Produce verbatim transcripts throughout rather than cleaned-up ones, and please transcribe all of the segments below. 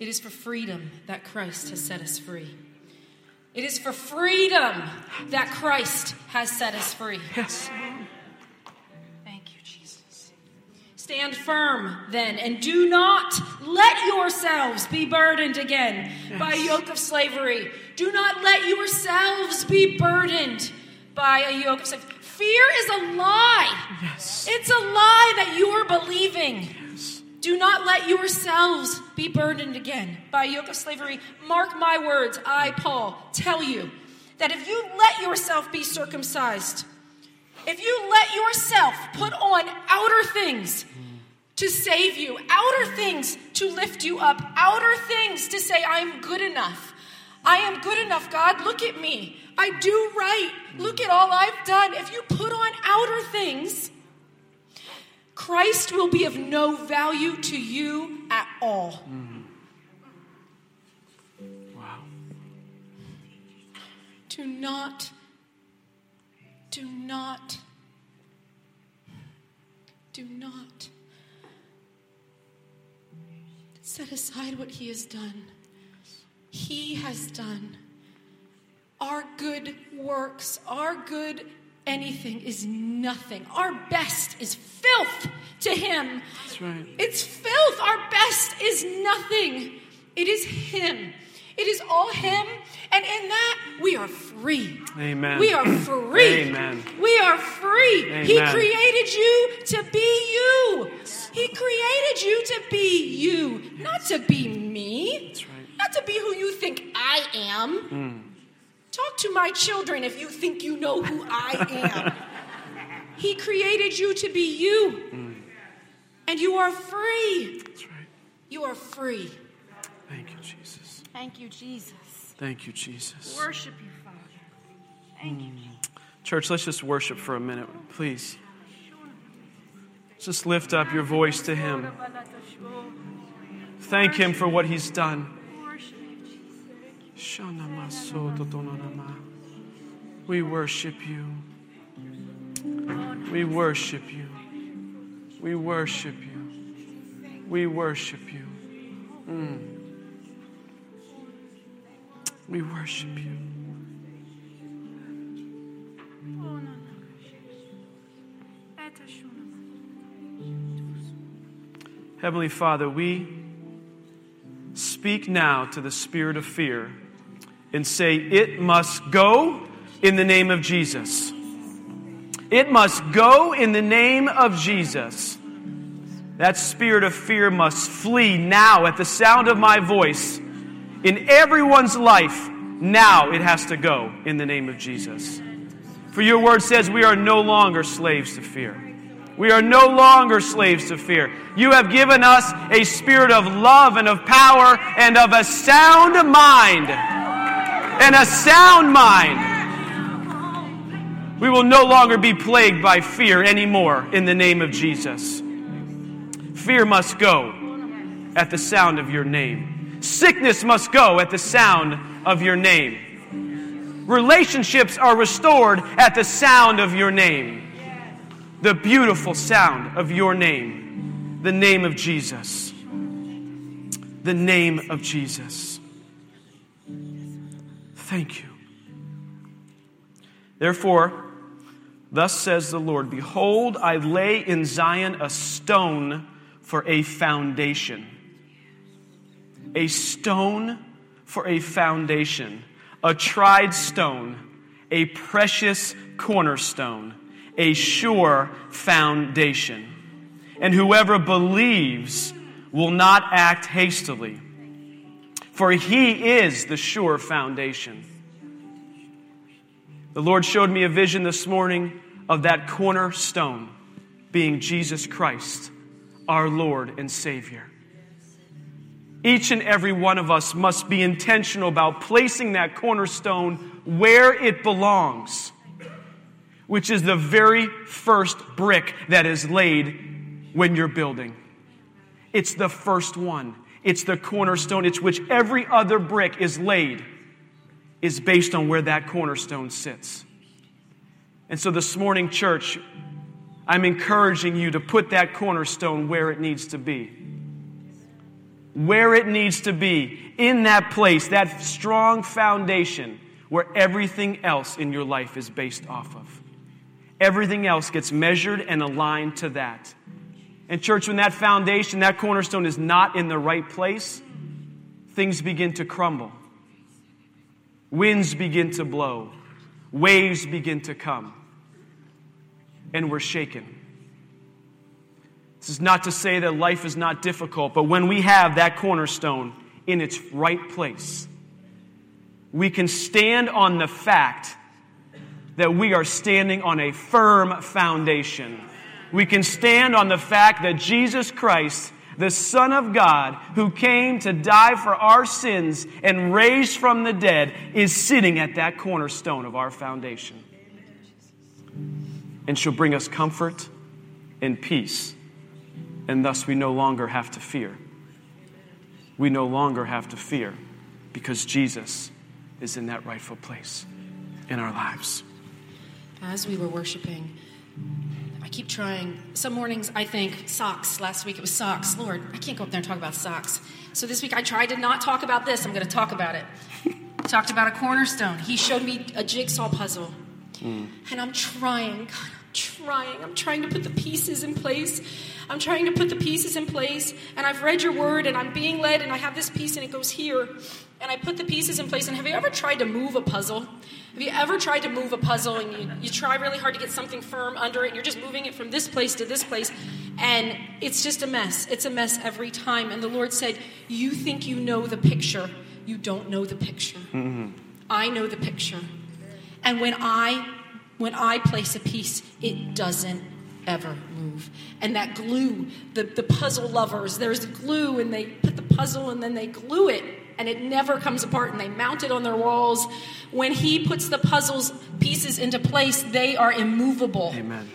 It is for freedom that Christ has set us free. It is for freedom that Christ has set us free. Yes. Thank you, Jesus. Stand firm, then, and do not let yourselves be burdened again yes. by a yoke of slavery. Do not let yourselves be burdened by a yoke of slavery. Fear is a lie. Yes. It's a lie that you are believing. Do not let yourselves be burdened again by a yoke of slavery. Mark my words, I, Paul, tell you that if you let yourself be circumcised, if you let yourself put on outer things to save you, outer things to lift you up, outer things to say, I am good enough. I am good enough, God. Look at me. I do right. Look at all I've done. If you put on outer things, Christ will be of no value to you at all. Mm. Wow. Do not, do not, do not set aside what he has done. He has done. Our good works, our good anything is nothing. Our best is filth to him. That's right. It's filth. Our best is nothing. It is him. It is all him. And in that, we are free. Amen. We are free. Amen. We are free. Amen. He created you to be you. He created you to be you, yes. not to be me. That's right. Not to be who you think I am. Mm. Talk to my children if you think you know who I am. He created you to be you. Mm. And you are free. That's right. You are free. Thank you, Jesus. Thank you, Jesus. Thank you, Jesus. Worship you, Father. Thank mm. you, Jesus. Church, let's just worship for a minute, please. Just lift up your voice to him. Thank him for what he's done. We worship you. We worship you. We worship you. We worship you. Mm. We worship you. Heavenly Father, we speak now to the spirit of fear and say, it must go in the name of Jesus. It must go in the name of Jesus. That spirit of fear must flee now at the sound of my voice. In everyone's life, now it has to go in the name of Jesus. For your word says we are no longer slaves to fear. We are no longer slaves to fear. You have given us a spirit of love and of power and of a sound mind. And a sound mind. We will no longer be plagued by fear anymore in the name of Jesus. Fear must go at the sound of your name. Sickness must go at the sound of your name. Relationships are restored at the sound of your name. The beautiful sound of your name. The name of Jesus. The name of Jesus. Thank you. Therefore, thus says the Lord, behold, I lay in Zion a stone for a foundation. A stone for a foundation. A tried stone. A precious cornerstone. A sure foundation. And whoever believes will not act hastily, for he is the sure foundation. The Lord showed me a vision this morning of that cornerstone being Jesus Christ, our Lord and Savior. Each and every one of us must be intentional about placing that cornerstone where it belongs, which is the very first brick that is laid when you're building. It's the first one. It's the cornerstone. It's which every other brick is laid is based on where that cornerstone sits. And so this morning, church, I'm encouraging you to put that cornerstone where it needs to be. Where it needs to be, in that place, that strong foundation where everything else in your life is based off of. Everything else gets measured and aligned to that. And church, when that foundation, that cornerstone is not in the right place, things begin to crumble. Winds begin to blow. Waves begin to come. And we're shaken. This is not to say that life is not difficult, but when we have that cornerstone in its right place, we can stand on the fact that we are standing on a firm foundation. We can stand on the fact that Jesus Christ, the Son of God, who came to die for our sins and raised from the dead, is sitting at that cornerstone of our foundation. And she'll bring us comfort and peace. And thus we no longer have to fear. We no longer have to fear because Jesus is in that rightful place in our lives. As we were worshiping, I keep trying. Some mornings I think socks. Last week it was socks. Lord, I can't go up there and talk about socks. So this week I tried to not talk about this. I'm going to talk about it. I talked about a cornerstone. He showed me a jigsaw puzzle. Mm. And I'm trying. God, I'm trying. I'm trying to put the pieces in place. I'm trying to put the pieces in place. And I've read your word and I'm being led and I have this piece and it goes here. And I put the pieces in place. And have you ever tried to move a puzzle? Have you ever tried to move a puzzle and you, you try really hard to get something firm under it and you're just moving it from this place to this place and it's just a mess. It's a mess every time. And the Lord said, you think you know the picture. You don't know the picture. Mm-hmm. I know the picture. And when I when I place a piece, it doesn't ever move. And that glue, the, the puzzle lovers, there's glue and they put the puzzle and then they glue it. And it never comes apart, and they mount it on their walls. When he puts the puzzle's pieces into place, they are immovable. Amen.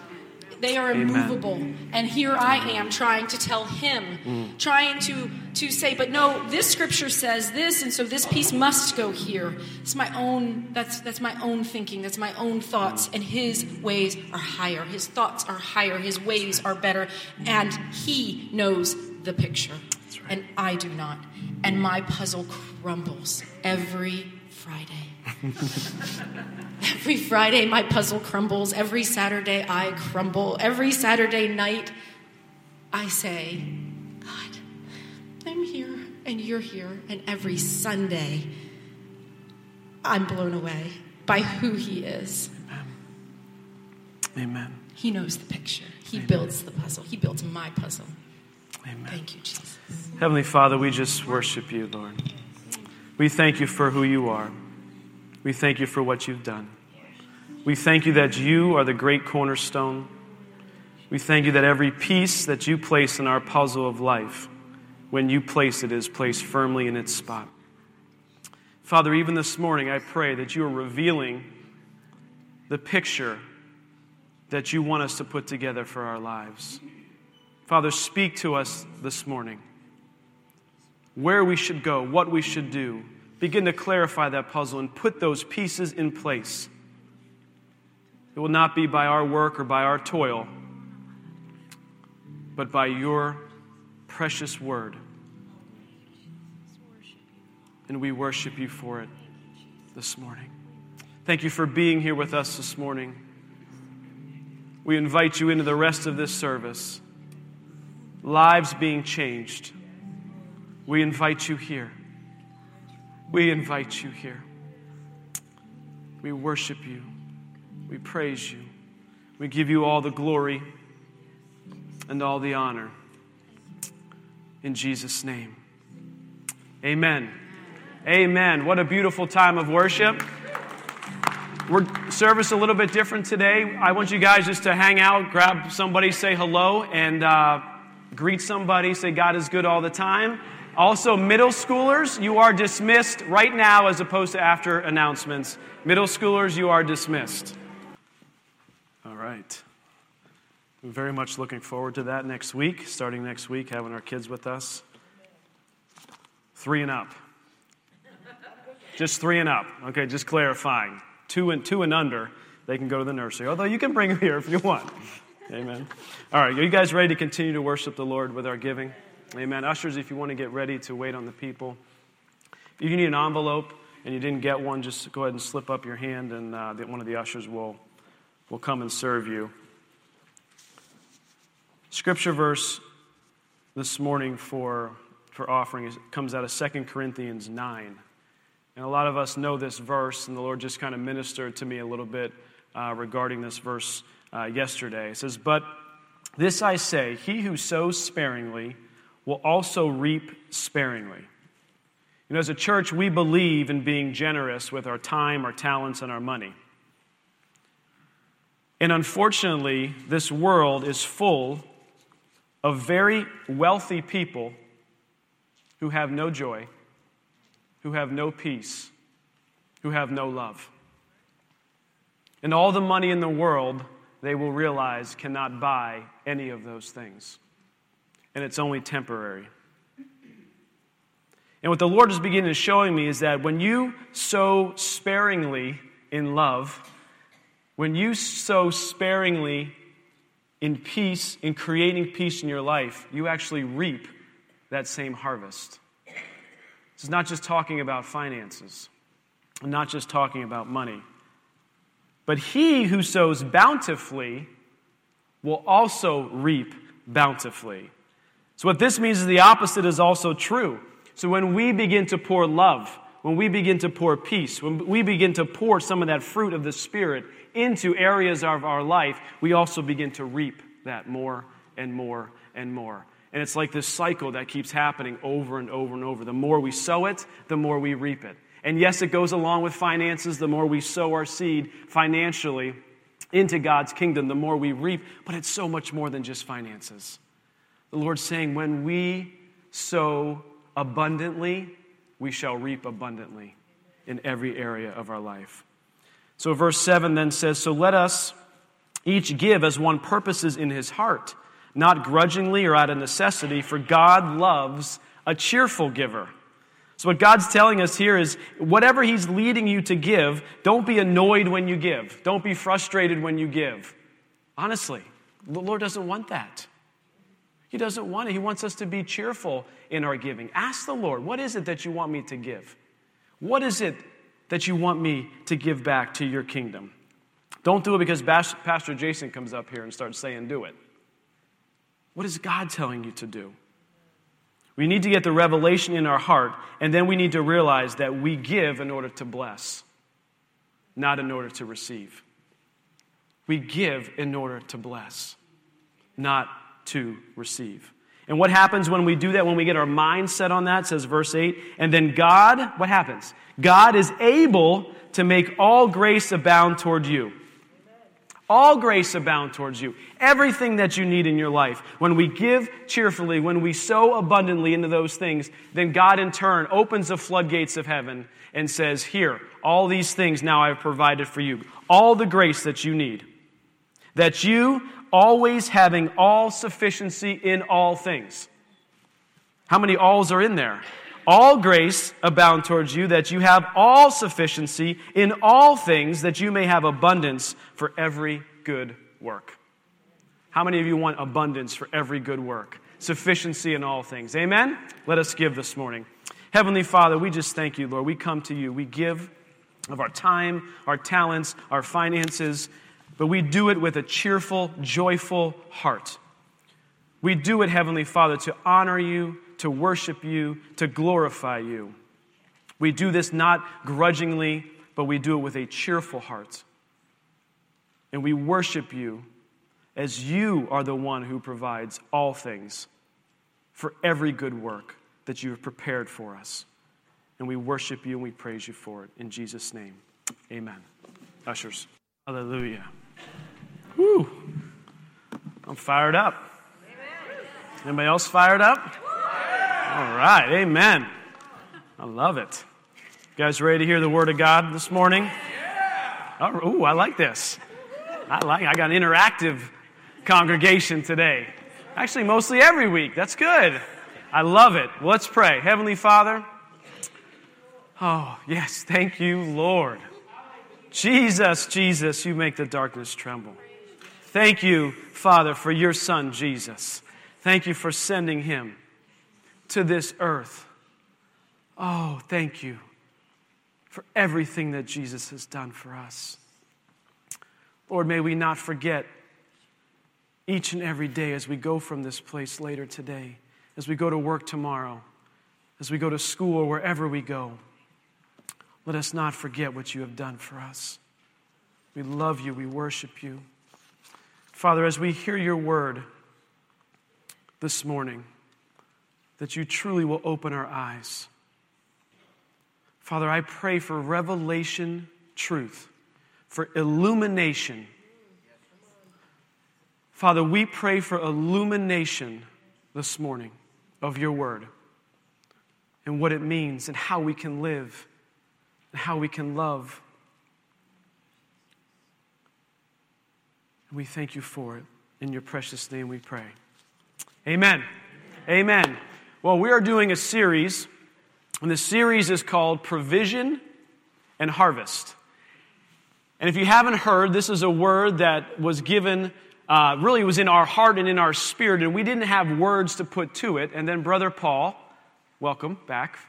They are immovable. Amen. And here I am trying to tell him, mm. trying to, to say, but no, this scripture says this, and so this piece must go here. It's my own, that's that's my own thinking, that's my own thoughts, and his ways are higher. His thoughts are higher, his ways are better, and he knows the picture. Right. And I do not. And my puzzle crumbles every Friday. Every Friday, my puzzle crumbles. Every Saturday, I crumble. Every Saturday night, I say, God, I'm here, and you're here. And every Sunday, I'm blown away by who he is. Amen. Amen. He knows the picture. He Amen. Builds the puzzle. He builds my puzzle. Amen. Thank you, Jesus. Heavenly Father, we just worship you, Lord. We thank you for who you are. We thank you for what you've done. We thank you that you are the great cornerstone. We thank you that every piece that you place in our puzzle of life, when you place it, is placed firmly in its spot. Father, even this morning, I pray that you are revealing the picture that you want us to put together for our lives. Father, speak to us this morning. Where we should go, what we should do. Begin to clarify that puzzle and put those pieces in place. It will not be by our work or by our toil, but by your precious word. And we worship you for it this morning. Thank you for being here with us this morning. We invite you into the rest of this service. Lives being changed. We invite you here. We invite you here. We worship you. We praise you. We give you all the glory and all the honor. In Jesus' name. Amen. Amen. What a beautiful time of worship. We're service a little bit different today. I want you guys just to hang out, grab somebody, say hello, and... uh, Greet somebody, say God is good all the time, Also, middle schoolers, you are dismissed right now as opposed to after announcements. Middle schoolers, you are dismissed. All right. I'm very much looking forward to that next week, starting next week, having our kids with us. Three and up. Just three and up. Okay, just clarifying. Two and two and under, they can go to the nursery, although you can bring them here if you want. Amen. All right, are you guys ready to continue to worship the Lord with our giving? Amen. Ushers, if you want to get ready to wait on the people. If you need an envelope and you didn't get one, just go ahead and slip up your hand, and uh, one of the ushers will, will come and serve you. Scripture verse this morning for, for offering is, comes out of Second Corinthians nine. And a lot of us know this verse, and the Lord just kind of ministered to me a little bit uh, regarding this verse uh, yesterday. It says, "But this I say, he who sows sparingly will also reap sparingly." You know, as a church, we believe in being generous with our time, our talents, and our money. And unfortunately, this world is full of very wealthy people who have no joy, who have no peace, who have no love. And all the money in the world, they will realize, cannot buy any of those things. And it's only temporary. And what the Lord is beginning to show me is that when you sow sparingly in love, when you sow sparingly in peace, in creating peace in your life, you actually reap that same harvest. This is not just talking about finances. I'm not just talking about money. But he who sows bountifully will also reap bountifully. So what this means is the opposite is also true. So when we begin to pour love, when we begin to pour peace, when we begin to pour some of that fruit of the Spirit into areas of our life, we also begin to reap that more and more and more. And it's like this cycle that keeps happening over and over and over. The more we sow it, the more we reap it. And yes, it goes along with finances. The more we sow our seed financially into God's kingdom, the more we reap. But it's so much more than just finances. The Lord's saying, when we sow abundantly, we shall reap abundantly in every area of our life. So verse seven then says, "So let us each give as one purposes in his heart, not grudgingly or out of necessity, for God loves a cheerful giver." So what God's telling us here is, whatever he's leading you to give, don't be annoyed when you give. Don't be frustrated when you give. Honestly, the Lord doesn't want that. He doesn't want it. He wants us to be cheerful in our giving. Ask the Lord, what is it that you want me to give? What is it that you want me to give back to your kingdom? Don't do it because Bas- Pastor Jason comes up here and starts saying, do it. What is God telling you to do? We need to get the revelation in our heart, and then we need to realize that we give in order to bless, not in order to receive. We give in order to bless, not to receive. And what happens when we do that, when we get our mind set on that, says verse eight, and then God, what happens? God is able to make all grace abound toward you. Amen. All grace abound towards you. Everything that you need in your life. When we give cheerfully, when we sow abundantly into those things, then God in turn opens the floodgates of heaven and says, here, all these things now I've provided for you. All the grace that you need. That you always having all sufficiency in all things. How many alls are in there? All grace abound towards you, that you have all sufficiency in all things, that you may have abundance for every good work. How many of you want abundance for every good work? Sufficiency in all things. Amen? Let us give this morning. Heavenly Father, we just thank you, Lord. We come to you. We give of our time, our talents, our finances, but we do it with a cheerful, joyful heart. We do it, Heavenly Father, to honor you, to worship you, to glorify you. We do this not grudgingly, but we do it with a cheerful heart. And we worship you as you are the one who provides all things for every good work that you have prepared for us. And we worship you and we praise you for it. In Jesus' name, amen. Ushers. Hallelujah. Woo! I'm fired up. Amen. Anybody else fired up? All right, amen. I love it. You guys ready to hear the Word of God this morning? Yeah. Oh, ooh, I like this. I like. I got an interactive congregation today. Actually, mostly every week. That's good. I love it. Well, let's pray. Heavenly Father, oh, yes, thank you, Lord. Jesus, Jesus, you make the darkness tremble. Thank you, Father, for your Son, Jesus. Thank you for sending him to this earth. Oh, thank you for everything that Jesus has done for us. Lord, may we not forget each and every day as we go from this place later today, as we go to work tomorrow, as we go to school or wherever we go, let us not forget what you have done for us. We love you. We worship you. Father, as we hear your word this morning, that you truly will open our eyes. Father, I pray for revelation truth, for illumination. Father, we pray for illumination this morning of your word and what it means and how we can live and how we can love. And we thank you for it. In your precious name we pray. Amen. Amen. Amen. Well, we are doing a series, and the series is called Provision and Harvest. And if you haven't heard, this is a word that was given Uh, really was in our heart and in our spirit, and we didn't have words to put to it. And then Brother Paul, welcome back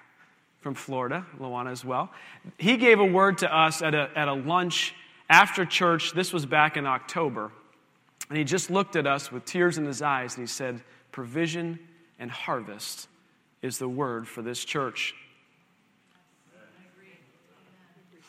from Florida, Luana as well, he gave a word to us at a, at a lunch after church. This was back in October. And he just looked at us with tears in his eyes, and he said, provision and harvest is the word for this church.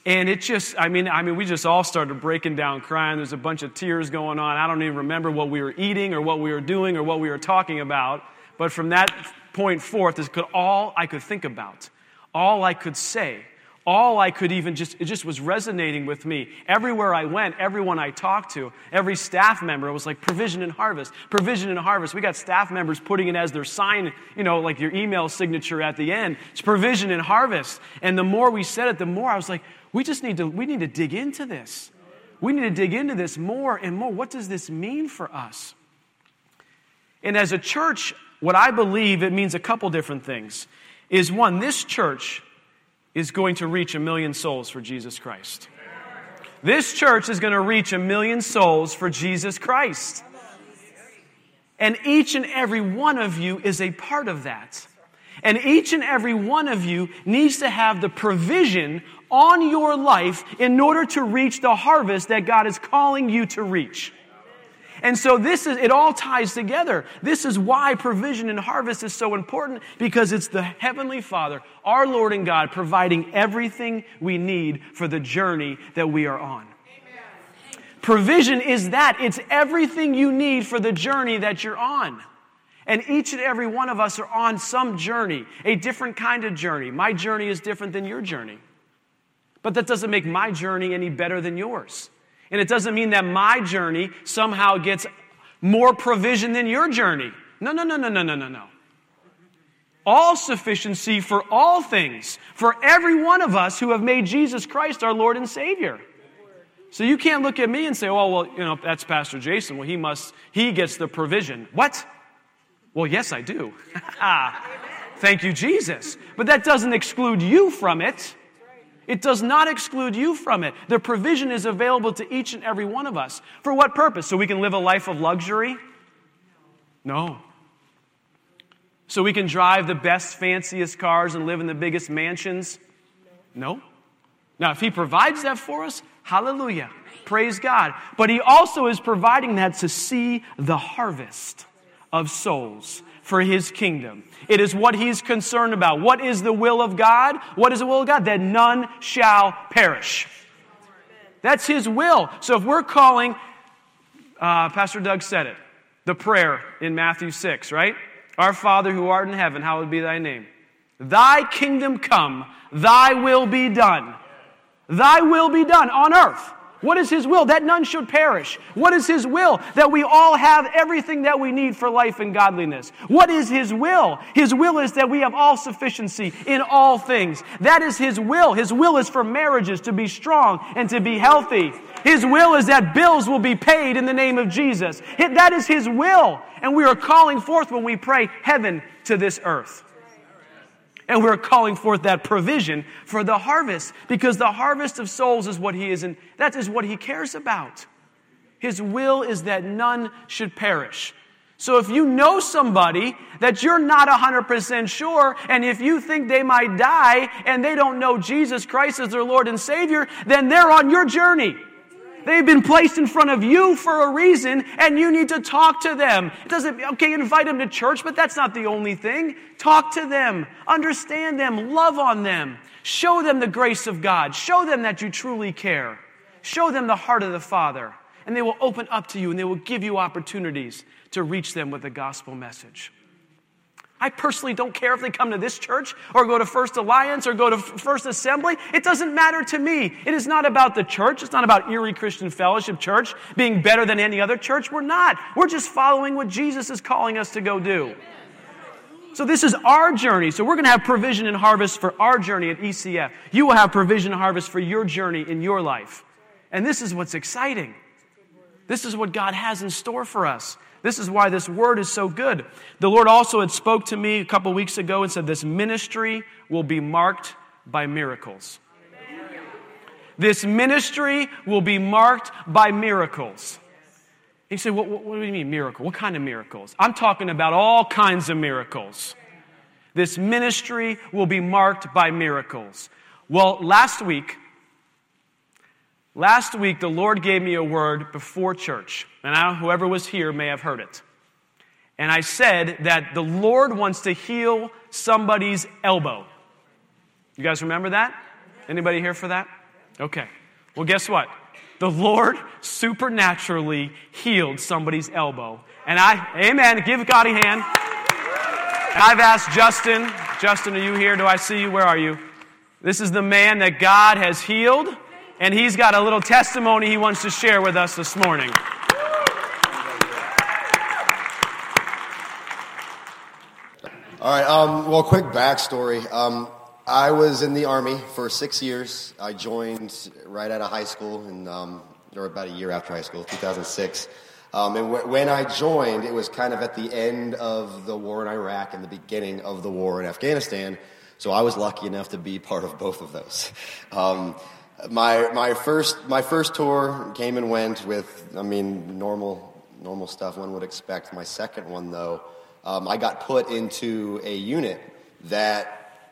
And it just, I mean, I mean, we just all started breaking down, crying. There's a bunch of tears going on. I don't even remember what we were eating or what we were doing or what we were talking about. But from that point forth, this could all I could think about, all I could say, all I could even just, it just was resonating with me. Everywhere I went, everyone I talked to, every staff member was like, provision and harvest, provision and harvest. We got staff members putting it as their sign, you know, like your email signature at the end. It's provision and harvest. And the more we said it, the more I was like, We just need to, we need to dig into this. We need to dig into this more and more. What does this mean for us? And as a church, what I believe it means a couple different things. Is one, this church is going to reach a million souls for Jesus Christ. This church is going to reach a million souls for Jesus Christ. And each and every one of you is a part of that. And each and every one of you needs to have the provision on your life in order to reach the harvest that God is calling you to reach. And so this is, it all ties together. This is why provision and harvest is so important, because it's the Heavenly Father, our Lord and God, providing everything we need for the journey that we are on. Amen. Provision is that. It's everything you need for the journey that you're on. And each and every one of us are on some journey, a different kind of journey. My journey is different than your journey. But that doesn't make my journey any better than yours. And it doesn't mean that my journey somehow gets more provision than your journey. No, no, no, no, no, no, no, no. All sufficiency for all things, for every one of us who have made Jesus Christ our Lord and Savior. So you can't look at me and say, oh, well, you know, that's Pastor Jason. Well, he must, he gets the provision. What? Well, yes, I do. Thank you, Jesus. But that doesn't exclude you from it. It does not exclude you from it. The provision is available to each and every one of us. For what purpose? So we can live a life of luxury? No. So we can drive the best, fanciest cars and live in the biggest mansions? No. Now, if he provides that for us, hallelujah. Praise God. But he also is providing that to see the harvest of souls for his kingdom. It is what he's concerned about. What is the will of God? What is the will of God? That none shall perish. That's his will. So if we're calling, uh, Pastor Doug said it, the prayer in Matthew six, right? Our Father who art in heaven, hallowed be thy name. Thy kingdom come, thy will be done. Thy will be done on earth What is his will? That none should perish. What is his will? That we all have everything that we need for life and godliness. What is his will? His will is that we have all sufficiency in all things. That is his will. His will is for marriages to be strong and to be healthy. His will is that bills will be paid in the name of Jesus. That is his will. And we are calling forth, when we pray, heaven to this earth. And we're calling forth that provision for the harvest, because the harvest of souls is what he is in. That is what he cares about. His will is that none should perish. So if you know somebody that you're not one hundred percent sure, and if you think they might die and they don't know Jesus Christ as their Lord and Savior, then they're on your journey. They've been placed in front of you for a reason, and you need to talk to them. It doesn't, okay, invite them to church, but that's not the only thing. Talk to them. Understand them. Love on them. Show them the grace of God. Show them that you truly care. Show them the heart of the Father, and they will open up to you, and they will give you opportunities to reach them with the gospel message. I personally don't care if they come to this church or go to First Alliance or go to First Assembly. It doesn't matter to me. It is not about the church. It's not about Erie Christian Fellowship Church being better than any other church. We're not. We're just following what Jesus is calling us to go do. So this is our journey. So we're going to have provision and harvest for our journey at E C F. You will have provision and harvest for your journey in your life. And this is what's exciting. This is what God has in store for us. This is why this word is so good. The Lord also had spoke to me a couple weeks ago and said, this ministry will be marked by miracles. Amen. This ministry will be marked by miracles. And you say, what, what, what do you mean miracle? What kind of miracles? I'm talking about all kinds of miracles. This ministry will be marked by miracles. Well, last week, Last week, the Lord gave me a word before church, and I, whoever was here may have heard it. And I said that the Lord wants to heal somebody's elbow. You guys remember that? Anybody here for that? Okay. Well, guess what? The Lord supernaturally healed somebody's elbow. And I, amen, give God a hand. And I've asked Justin, Justin, are you here? Do I see you? Where are you? This is the man that God has healed. And he's got a little testimony he wants to share with us this morning. All right, um, well, quick backstory. Um, I was in the Army for six years. I joined right out of high school, and, um, or about a year after high school, two thousand six. Um, and w- when I joined, it was kind of at the end of the war in Iraq and the beginning of the war in Afghanistan. So I was lucky enough to be part of both of those. Um My my first my first tour came and went with, I mean, normal normal stuff one would expect. My second one, though, um, I got put into a unit that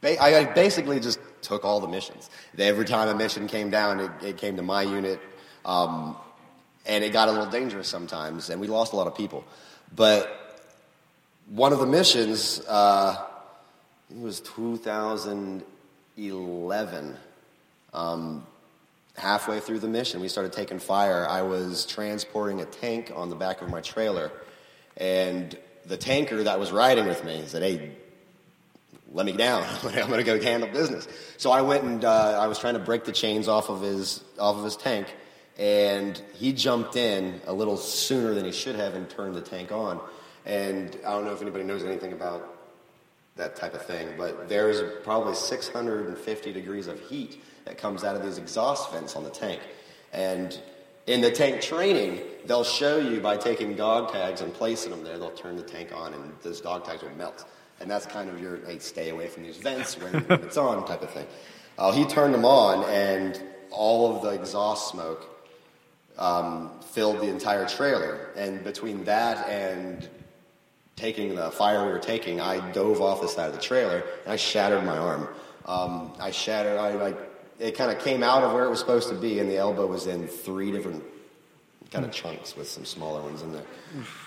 ba- I basically just took all the missions. Every time a mission came down, it, it came to my unit, um, and it got a little dangerous sometimes, and we lost a lot of people. But one of the missions, uh, it was two thousand eleven, um, halfway through the mission, we started taking fire. I was transporting a tank on the back of my trailer, and the tanker that was riding with me said, hey, let me down. I'm going to go handle business. So I went and uh, I was trying to break the chains off of his off of his tank, and he jumped in a little sooner than he should have and turned the tank on. And I don't know if anybody knows anything about that type of thing, but there's probably six hundred fifty degrees of heat that comes out of these exhaust vents on the tank. And in the tank training, they'll show you by taking dog tags and placing them there, they'll turn the tank on and those dog tags will melt. And that's kind of your, hey, stay away from these vents when, when it's on type of thing. Uh, he turned them on, and all of the exhaust smoke um, filled the entire trailer. And between that and taking the fire we were taking, I dove off the side of the trailer, and I shattered my arm. Um, I shattered, I, I it kind of came out of where it was supposed to be, and the elbow was in three different kind of chunks with some smaller ones in there.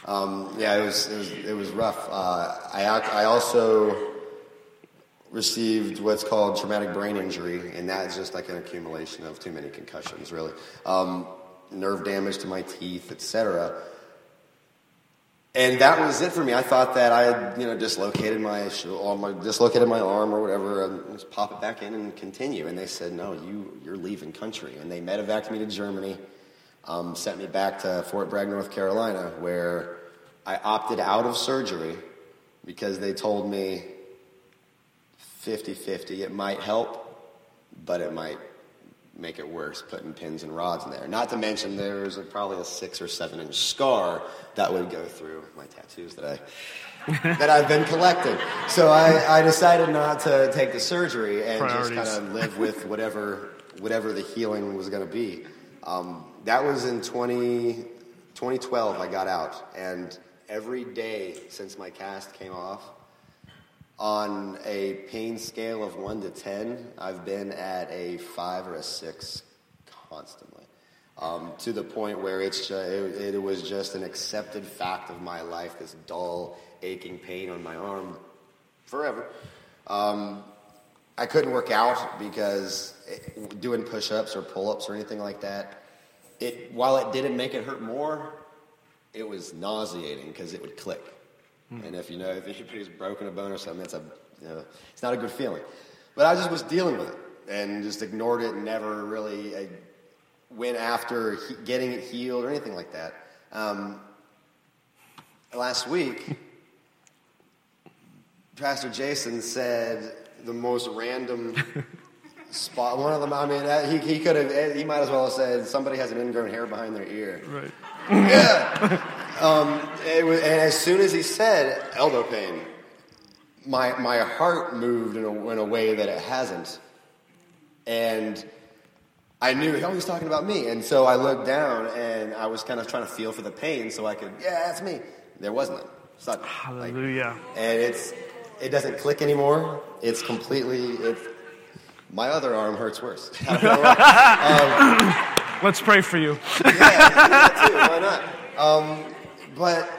Um, yeah, it was, it was it was rough. Uh, I I also received what's called traumatic brain injury, and that's just like an accumulation of too many concussions, really. Um, nerve damage to my teeth, et cetera. And that was it for me. I thought that I had, you know, dislocated my, my dislocated my arm or whatever, and just pop it back in and continue. And they said, no, you, you're leaving country. And they medevaced me to Germany, um, sent me back to Fort Bragg, North Carolina, where I opted out of surgery because they told me fifty-fifty, it might help, but it might make it worse putting pins and rods in there. Not to mention there's a, probably a six or seven inch scar that would go through my tattoos that I that I've been collecting. So I, I decided not to take the surgery and Priorities. just kind of live with whatever whatever the healing was going to be. Um, that was in twenty twelve. I got out, and every day since my cast came off, on a pain scale of one to ten, I've been at a five or a six constantly, um, to the point where it's uh, it, it was just an accepted fact of my life, this dull, aching pain on my arm forever. Um, I couldn't work out because it, doing push-ups or pull-ups or anything like that, it while it didn't make it hurt more, it was nauseating because it would click. And if you know, if anybody's broken a bone or something, it's a, you know, it's not a good feeling. But I just was dealing with it and just ignored it and never really I went after he, getting it healed or anything like that. Um, last week, Pastor Jason said the most random spot. One of them, I mean, he, he could have, he might as well have said somebody has an ingrown hair behind their ear. Right. Yeah. Um, it was, and as soon as he said elbow pain, my my heart moved in a, in a way that it hasn't, and I knew he was talking about me. And so I looked down, and I was kind of trying to feel for the pain so I could, yeah, that's me. There wasn't it. Suddenly. Hallelujah. Like, and it's it doesn't click anymore. It's completely. It's, my other arm hurts worse. I don't know why. Um, Let's pray for you. Yeah, that too. Why not? Um, But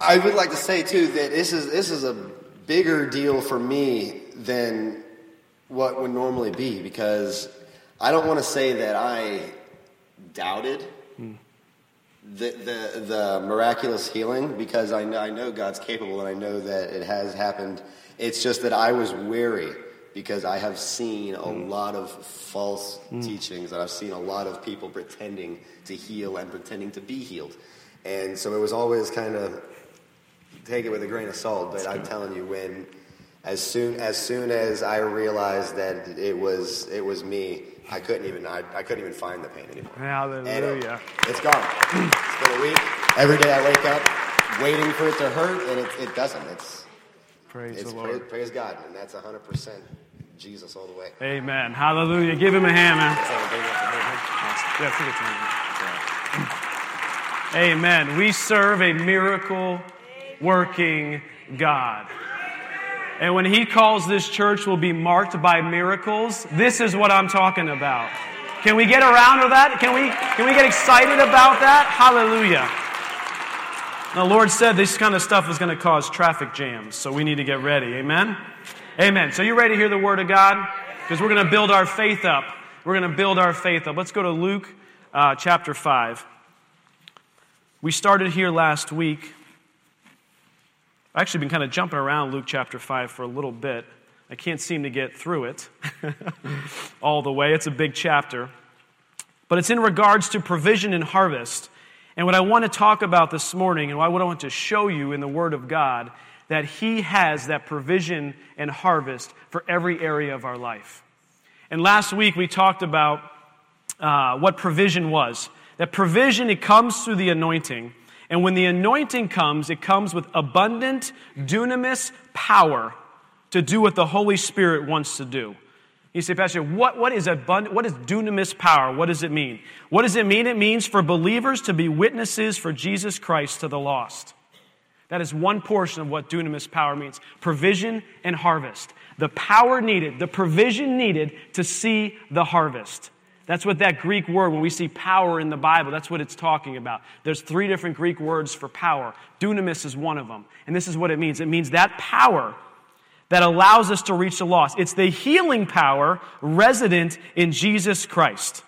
I would like to say, too, that this is this is a bigger deal for me than what would normally be, because I don't want to say that I doubted mm. the, the the miraculous healing, because I know, I know God's capable and I know that it has happened. It's just that I was wary because I have seen a mm. lot of false mm. teachings, and I've seen a lot of people pretending to heal and pretending to be healed. And so it was always kind of take it with a grain of salt. But I'm telling you, when as soon as soon as I realized that it was it was me, I couldn't even I, I couldn't even find the pain anymore. Hallelujah! It, it's gone. It's been a week. Every day I wake up waiting for it to hurt, and it, it doesn't. It's praise it's, the Lord. Praise, praise God, and that's one hundred percent Jesus all the way. Amen. Hallelujah! Give him a hand, man. Yeah. Amen. We serve a miracle-working God. And when he calls this church will be marked by miracles, this is what I'm talking about. Can we get around with that? Can we can we get excited about that? Hallelujah. The Lord said this kind of stuff is going to cause traffic jams, so we need to get ready. Amen? Amen. So you ready to hear the Word of God? Because we're going to build our faith up. We're going to build our faith up. Let's go to Luke uh, chapter five. We started here last week. I've actually been kind of jumping around Luke chapter five for a little bit. I can't seem to get through it all the way. It's a big chapter. But it's in regards to provision and harvest. And what I want to talk about this morning, and what I want to show you in the Word of God, that He has that provision and harvest for every area of our life. And last week we talked about uh, what provision was. That provision, it comes through the anointing. And when the anointing comes, it comes with abundant, dunamis power to do what the Holy Spirit wants to do. You say, Pastor, what, what is abundant? What is dunamis power? What does it mean? What does it mean? It means for believers to be witnesses for Jesus Christ to the lost. That is one portion of what dunamis power means. Provision and harvest. The power needed, the provision needed to see the harvest. That's what that Greek word, when we see power in the Bible, that's what it's talking about. There's three different Greek words for power. Dunamis is one of them. And this is what it means. It means that power that allows us to reach the lost. It's the healing power resident in Jesus Christ.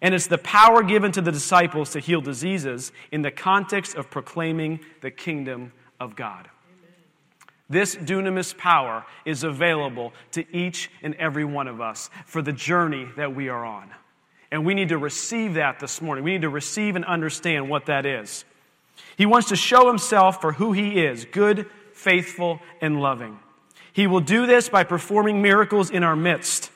And it's the power given to the disciples to heal diseases in the context of proclaiming the kingdom of God. Amen. This dunamis power is available to each and every one of us for the journey that we are on. And we need to receive that this morning. We need to receive and understand what that is. He wants to show himself for who he is, good, faithful, and loving. He will do this by performing miracles in our midst.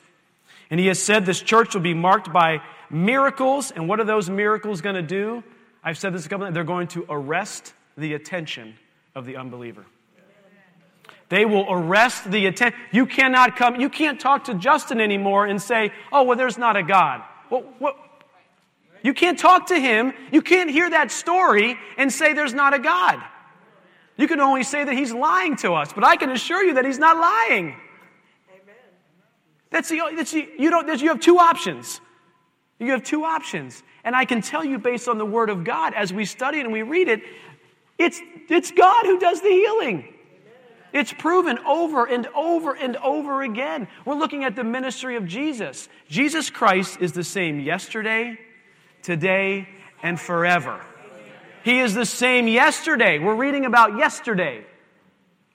And he has said this church will be marked by miracles. And what are those miracles going to do? I've said this a couple of times. They're going to arrest the attention of the unbeliever. They will arrest the attention. You cannot come. You can't talk to Justin anymore and say, oh, well, there's not a God. Well, what? You can't talk to him. You can't hear that story and say there's not a God. You can only say that he's lying to us. But I can assure you that he's not lying. Amen. That's the, that's the, you don't. That's, you have two options. You have two options. And I can tell you based on the Word of God, as we study it and we read it, it's, it's God who does the healing. It's proven over and over and over again. We're looking at the ministry of Jesus. Jesus Christ is the same yesterday, today, and forever. He is the same yesterday. We're reading about yesterday.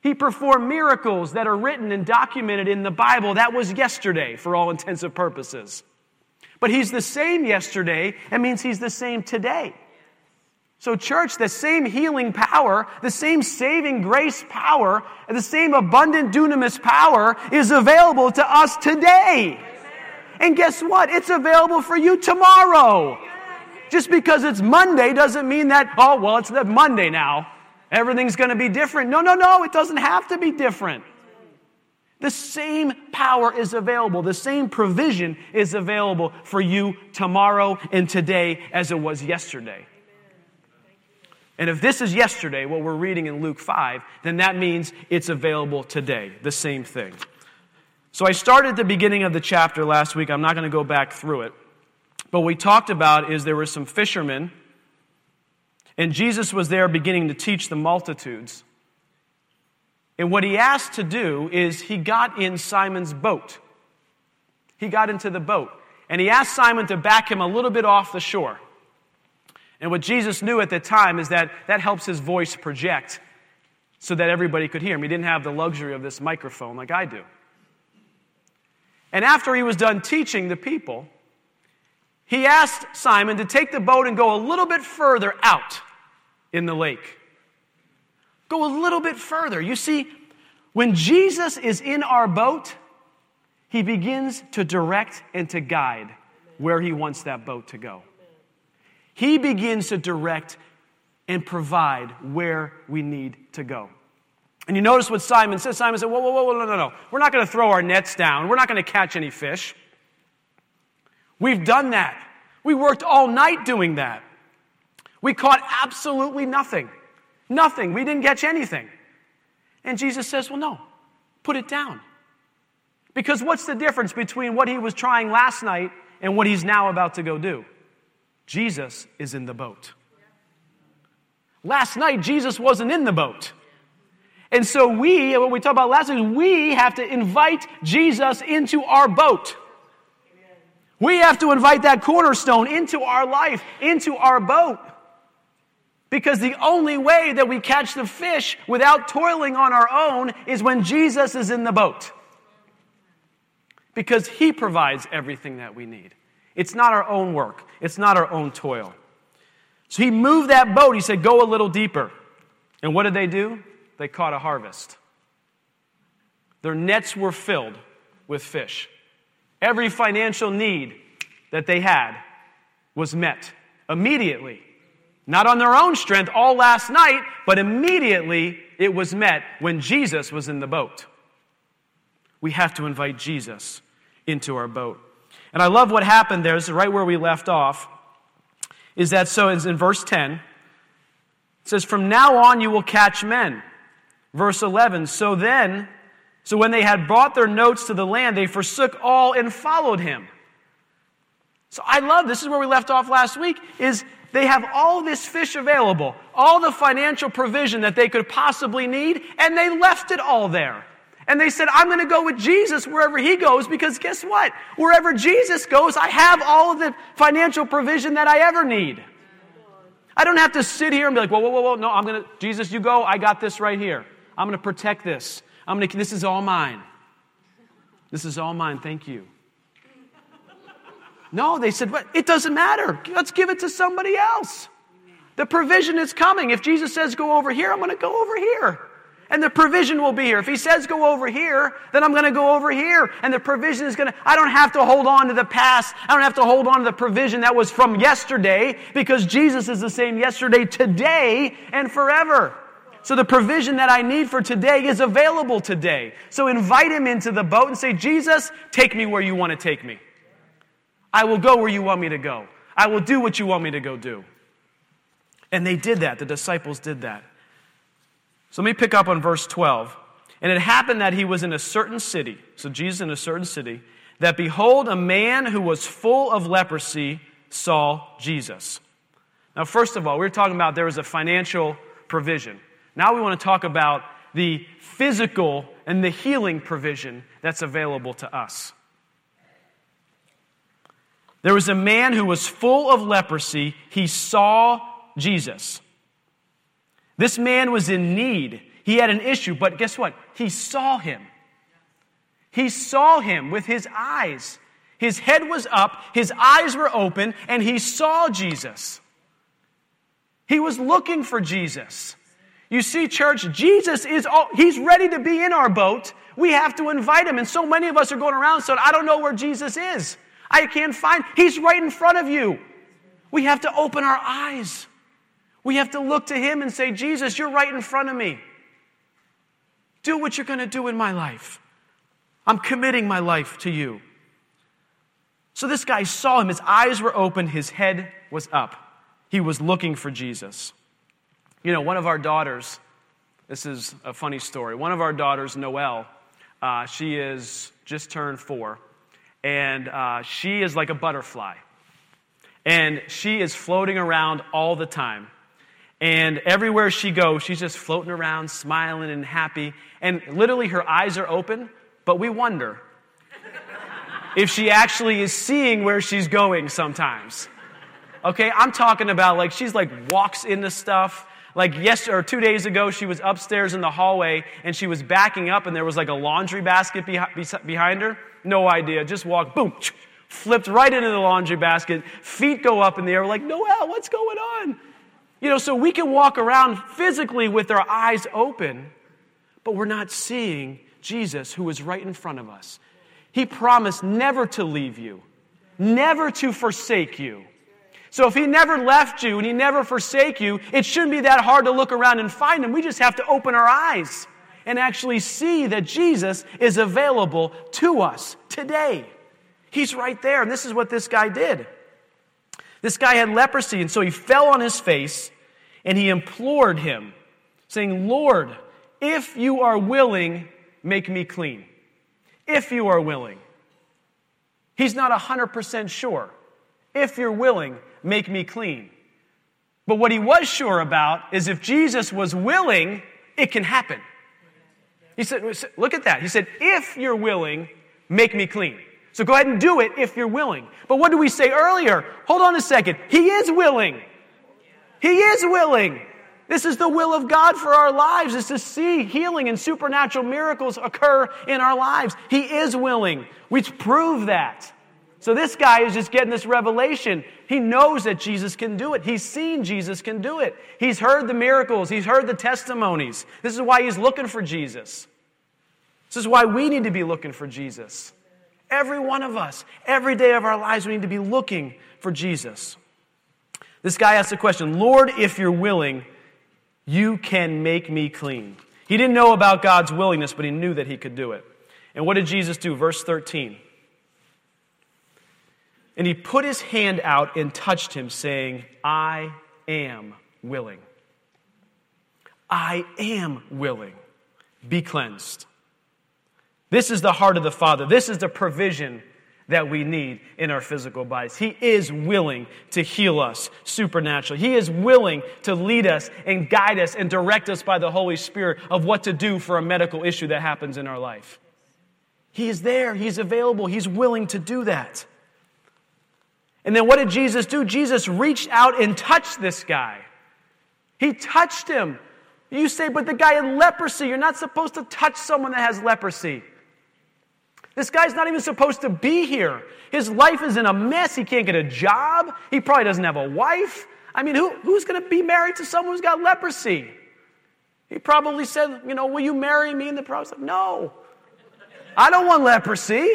He performed miracles that are written and documented in the Bible. That was yesterday for all intents and purposes. But he's the same yesterday. That means he's the same today. So church, the same healing power, the same saving grace power, and the same abundant dunamis power is available to us today. And guess what? It's available for you tomorrow. Just because it's Monday doesn't mean that, oh, well, it's Monday now. Everything's going to be different. No, no, no, it doesn't have to be different. The same power is available. The same provision is available for you tomorrow and today as it was yesterday. And if this is yesterday, what we're reading in Luke five, then that means it's available today, the same thing. So I started at the beginning of the chapter last week. I'm not going to go back through it. But what we talked about is there were some fishermen, and Jesus was there beginning to teach the multitudes. And what he asked to do is he got in Simon's boat. He got into the boat, and he asked Simon to back him a little bit off the shore. And what Jesus knew at the time is that that helps his voice project so that everybody could hear him. He didn't have the luxury of this microphone like I do. And after he was done teaching the people, he asked Simon to take the boat and go a little bit further out in the lake. Go a little bit further. You see, when Jesus is in our boat, he begins to direct and to guide where he wants that boat to go. He begins to direct and provide where we need to go. And you notice what Simon says. Simon said, whoa, whoa, whoa, no, no, no. We're not going to throw our nets down. We're not going to catch any fish. We've done that. We worked all night doing that. We caught absolutely nothing. Nothing. We didn't catch anything. And Jesus says, well, no, put it down. Because what's the difference between what he was trying last night and what he's now about to go do? Jesus is in the boat. Last night, Jesus wasn't in the boat. And so we, what we talked about last week, we have to invite Jesus into our boat. We have to invite that cornerstone into our life, into our boat. Because the only way that we catch the fish without toiling on our own is when Jesus is in the boat. Because he provides everything that we need. It's not our own work. It's not our own toil. So he moved that boat. He said, go a little deeper. And what did they do? They caught a harvest. Their nets were filled with fish. Every financial need that they had was met immediately. Not on their own strength all last night, but immediately it was met when Jesus was in the boat. We have to invite Jesus into our boat. And I love what happened there. This is right where we left off. Is that so? It's in verse ten. It says, from now on you will catch men. Verse eleven, so then, so when they had brought their nets to the land, they forsook all and followed him. So I love, this is where we left off last week, is they have all this fish available, all the financial provision that they could possibly need, and they left it all there. And they said, I'm going to go with Jesus wherever he goes, because guess what? Wherever Jesus goes, I have all of the financial provision that I ever need. I don't have to sit here and be like, whoa, whoa, whoa, whoa. No, I'm going to, Jesus, you go. I got this right here. I'm going to protect this. I'm going to, this is all mine. This is all mine. Thank you. No, they said, but it doesn't matter. Let's give it to somebody else. The provision is coming. If Jesus says go over here, I'm going to go over here. And the provision will be here. If he says go over here, then I'm going to go over here. And the provision is going to... I don't have to hold on to the past. I don't have to hold on to the provision that was from yesterday, because Jesus is the same yesterday, today, and forever. So the provision that I need for today is available today. So invite him into the boat and say, Jesus, take me where you want to take me. I will go where you want me to go. I will do what you want me to go do. And they did that. The disciples did that. So let me pick up on verse twelve. And it happened that he was in a certain city, so Jesus in a certain city, that behold, a man who was full of leprosy saw Jesus. Now, first of all, we were talking about there was a financial provision. Now we want to talk about the physical and the healing provision that's available to us. There was a man who was full of leprosy. He saw Jesus. This man was in need. He had an issue, but guess what? He saw him. He saw him with his eyes. His head was up, his eyes were open, and he saw Jesus. He was looking for Jesus. You see, church, Jesus is all, he's ready to be in our boat. We have to invite him. And so many of us are going around saying, I don't know where Jesus is. I can't find. He's right in front of you. We have to open our eyes. We have to look to him and say, Jesus, you're right in front of me. Do what you're going to do in my life. I'm committing my life to you. So this guy saw him. His eyes were open. His head was up. He was looking for Jesus. You know, one of our daughters, this is a funny story. One of our daughters, Noelle, uh, she is just turned four. And uh, she is like a butterfly. And she is floating around all the time. And everywhere she goes, she's just floating around, smiling and happy. And literally her eyes are open, but we wonder if she actually is seeing where she's going sometimes. Okay, I'm talking about like she's like walks into stuff. Like yesterday, or two days ago, she was upstairs in the hallway, and she was backing up, and there was like a laundry basket behi- behind her. No idea, just walked, boom, flipped right into the laundry basket. Feet go up in the air, we're like, Noelle, what's going on? You know, so we can walk around physically with our eyes open, but we're not seeing Jesus who is right in front of us. He promised never to leave you, never to forsake you. So if he never left you and he never forsake you, it shouldn't be that hard to look around and find him. We just have to open our eyes and actually see that Jesus is available to us today. He's right there, and this is what this guy did. This guy had leprosy, and so he fell on his face, and he implored him, saying, Lord, if you are willing, make me clean. If you are willing. He's not one hundred percent sure. If you're willing, make me clean. But what he was sure about is if Jesus was willing, it can happen. He said, look at that. He said, if you're willing, make me clean. So go ahead and do it if you're willing. But what did we say earlier? Hold on a second. He is willing. He is willing. This is the will of God for our lives, is to see healing and supernatural miracles occur in our lives. He is willing. We prove that. So this guy is just getting this revelation. He knows that Jesus can do it. He's seen Jesus can do it. He's heard the miracles. He's heard the testimonies. This is why he's looking for Jesus. This is why we need to be looking for Jesus. Every one of us, every day of our lives, we need to be looking for Jesus. This guy asked the question, Lord, if you're willing, you can make me clean. He didn't know about God's willingness, but he knew that he could do it. And what did Jesus do? Verse thirteen. And he put his hand out and touched him, saying, I am willing. I am willing. Be cleansed. This is the heart of the Father. This is the provision that we need in our physical bodies. He is willing to heal us supernaturally. He is willing to lead us and guide us and direct us by the Holy Spirit of what to do for a medical issue that happens in our life. He is there. He's available. He's willing to do that. And then what did Jesus do? Jesus reached out and touched this guy. He touched him. You say, but the guy in leprosy, you're not supposed to touch someone that has leprosy. This guy's not even supposed to be here. His life is in a mess. He can't get a job. He probably doesn't have a wife. I mean, who, who's going to be married to someone who's got leprosy? He probably said, you know, will you marry me? And the prophet said, no. I don't want leprosy.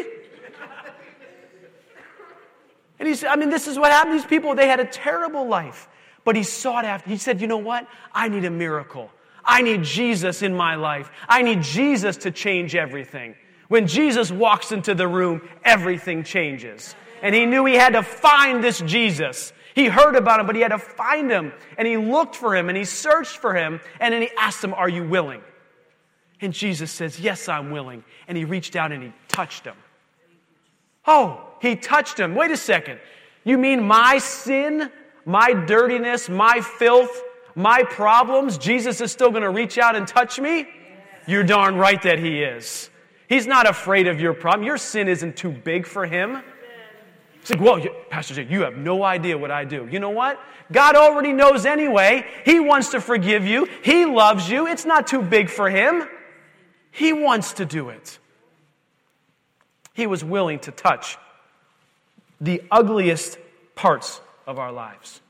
And he said, I mean, this is what happened. These people, they had a terrible life. But he sought after. He said, you know what? I need a miracle. I need Jesus in my life. I need Jesus to change everything. When Jesus walks into the room, everything changes. And he knew he had to find this Jesus. He heard about him, but he had to find him. And he looked for him, and he searched for him. And then he asked him, are you willing? And Jesus says, yes, I'm willing. And he reached out and he touched him. Oh, he touched him. Wait a second. You mean my sin, my dirtiness, my filth, my problems, Jesus is still going to reach out and touch me? You're darn right that he is. He's not afraid of your problem. Your sin isn't too big for him. It's like, well, Pastor Jake, you have no idea what I do. You know what? God already knows anyway. He wants to forgive you. He loves you. It's not too big for him. He wants to do it. He was willing to touch the ugliest parts of our lives.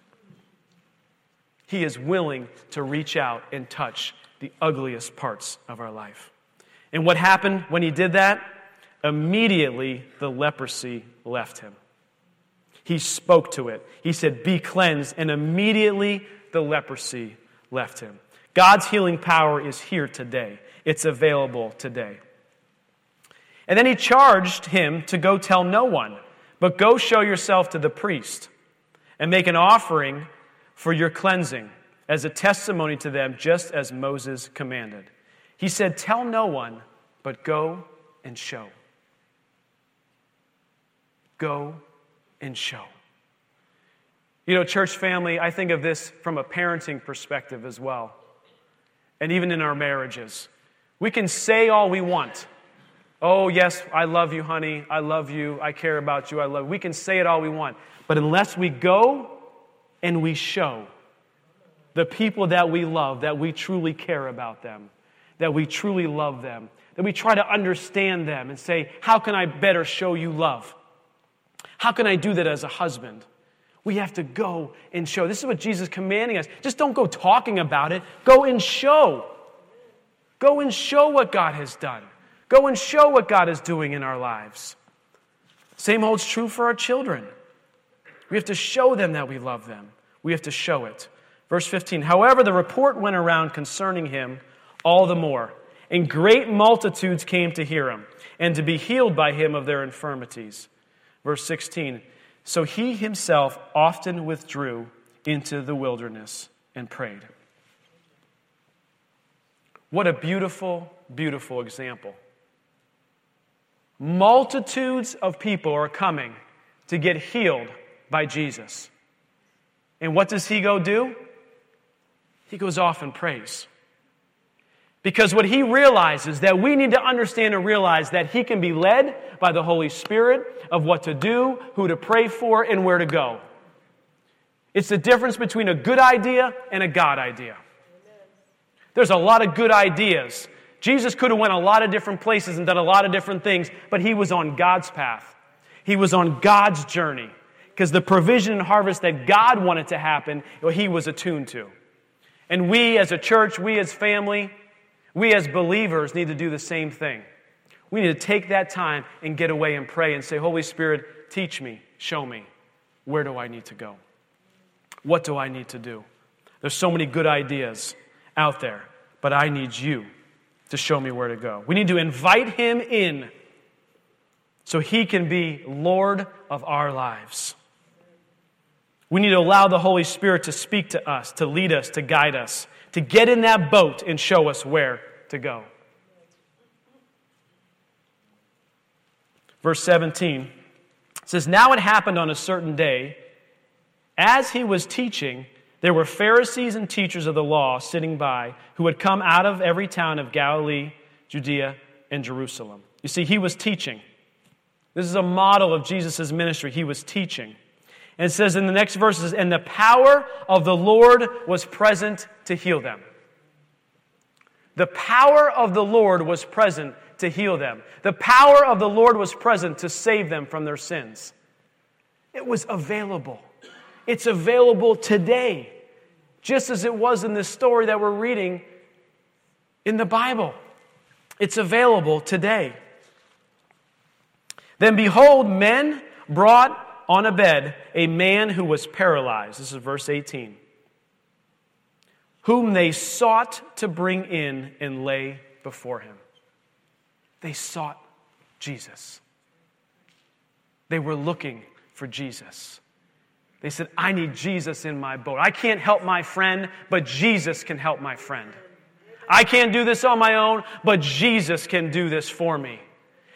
He is willing to reach out and touch the ugliest parts of our life. And what happened when he did that? Immediately, the leprosy left him. He spoke to it. He said, be cleansed. And immediately, the leprosy left him. God's healing power is here today. It's available today. And then he charged him to go tell no one, but go show yourself to the priest and make an offering for your cleansing as a testimony to them, just as Moses commanded. He said, tell no one, but go and show. Go and show. You know, church family, I think of this from a parenting perspective as well. And even in our marriages. We can say all we want. Oh, yes, I love you, honey. I love you. I care about you. I love you. We can say it all we want. But unless we go and we show the people that we love, that we truly care about them, that we truly love them, that we try to understand them and say, how can I better show you love? How can I do that as a husband? We have to go and show. This is what Jesus is commanding us. Just don't go talking about it. Go and show. Go and show what God has done. Go and show what God is doing in our lives. Same holds true for our children. We have to show them that we love them. We have to show it. Verse fifteen, however, the report went around concerning him all the more, and great multitudes came to hear him and to be healed by him of their infirmities. Verse sixteen, so he himself often withdrew into the wilderness and prayed. What a beautiful, beautiful example. Multitudes of people are coming to get healed by Jesus. And what does he go do? He goes off and prays. Because what he realizes, that we need to understand and realize that he can be led by the Holy Spirit of what to do, who to pray for, and where to go. It's the difference between a good idea and a God idea. There's a lot of good ideas. Jesus could have went a lot of different places and done a lot of different things, but he was on God's path. He was on God's journey. Because the provision and harvest that God wanted to happen, he was attuned to. And we as a church, we as family, we as believers need to do the same thing. We need to take that time and get away and pray and say, Holy Spirit, teach me, show me. Where do I need to go? What do I need to do? There's so many good ideas out there, but I need you to show me where to go. We need to invite him in so he can be Lord of our lives. We need to allow the Holy Spirit to speak to us, to lead us, to guide us, to get in that boat and show us where to go. Verse seventeen, It says, now it happened on a certain day, as he was teaching, there were Pharisees and teachers of the law sitting by who had come out of every town of Galilee, Judea, and Jerusalem. You see, he was teaching. This is a model of Jesus' ministry. He was teaching. And it says in the next verses, and the power of the Lord was present to heal them. The power of the Lord was present to heal them. The power of the Lord was present to save them from their sins. It was available. It's available today, just as it was in this story that we're reading in the Bible. It's available today. Then behold, men brought on a bed a man who was paralyzed. This is verse eighteen. Whom they sought to bring in and lay before him. They sought Jesus. They were looking for Jesus. They said, I need Jesus in my boat. I can't help my friend, but Jesus can help my friend. I can't do this on my own, but Jesus can do this for me.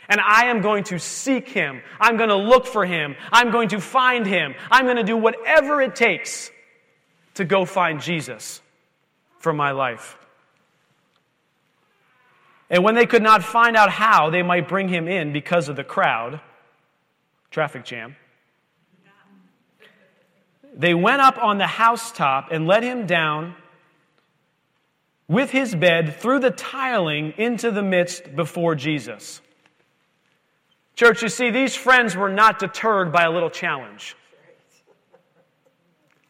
And I am going to seek him. I'm going to look for him. I'm going to find him. I'm going to do whatever it takes to go find Jesus for my life. And when they could not find out how they might bring him in because of the crowd, traffic jam, they went up on the housetop and let him down with his bed through the tiling into the midst before Jesus. Church, you see, these friends were not deterred by a little challenge.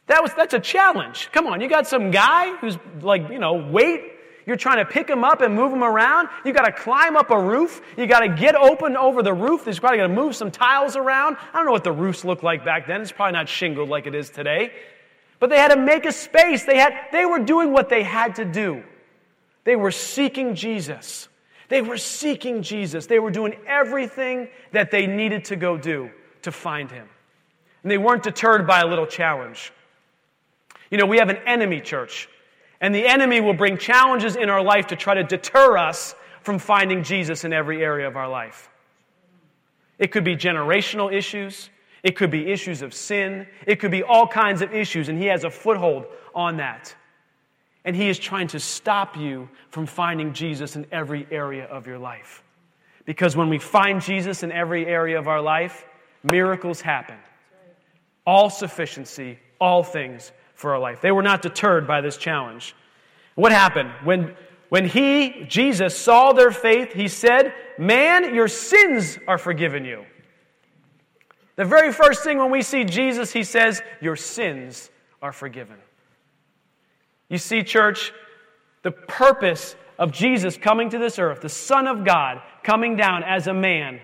That was that's a challenge. Come on, you got some guy who's like, you know, weight. You're trying to pick him up and move him around. You got to climb up a roof. You got to get open over the roof. There's probably going to move some tiles around. I don't know what the roofs looked like back then. It's probably not shingled like it is today. But they had to make a space. They had they were doing what they had to do. They were seeking Jesus. They were seeking Jesus. They were doing everything that they needed to go do to find him. And they weren't deterred by a little challenge. You know, we have an enemy, church. And the enemy will bring challenges in our life to try to deter us from finding Jesus in every area of our life. It could be generational issues. It could be issues of sin. It could be all kinds of issues, and he has a foothold on that. And he is trying to stop you from finding Jesus in every area of your life. Because when we find Jesus in every area of our life, miracles happen. All sufficiency, all things for our life. They were not deterred by this challenge. What happened? When, when he, Jesus, saw their faith, he said, man, your sins are forgiven you. The very first thing when we see Jesus, he says, your sins are forgiven. You see, church, the purpose of Jesus coming to this earth, the Son of God coming down as a man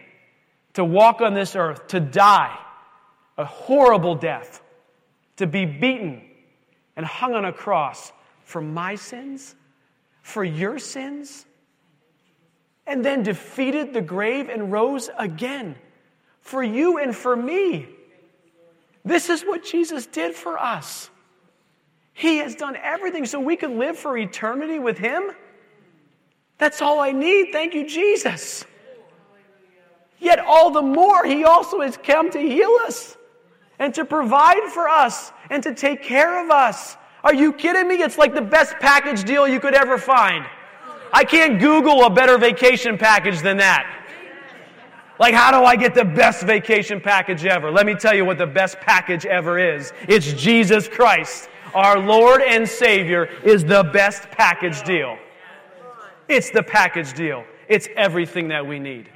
to walk on this earth, to die a horrible death, to be beaten and hung on a cross for my sins, for your sins, and then defeated the grave and rose again for you and for me. This is what Jesus did for us. He has done everything so we could live for eternity with him. That's all I need. Thank you, Jesus. Yet all the more, he also has come to heal us and to provide for us and to take care of us. Are you kidding me? It's like the best package deal you could ever find. I can't Google a better vacation package than that. Like, how do I get the best vacation package ever? Let me tell you what the best package ever is. It's Jesus Christ. Our Lord and Savior is the best package deal. It's the package deal. It's everything that we need.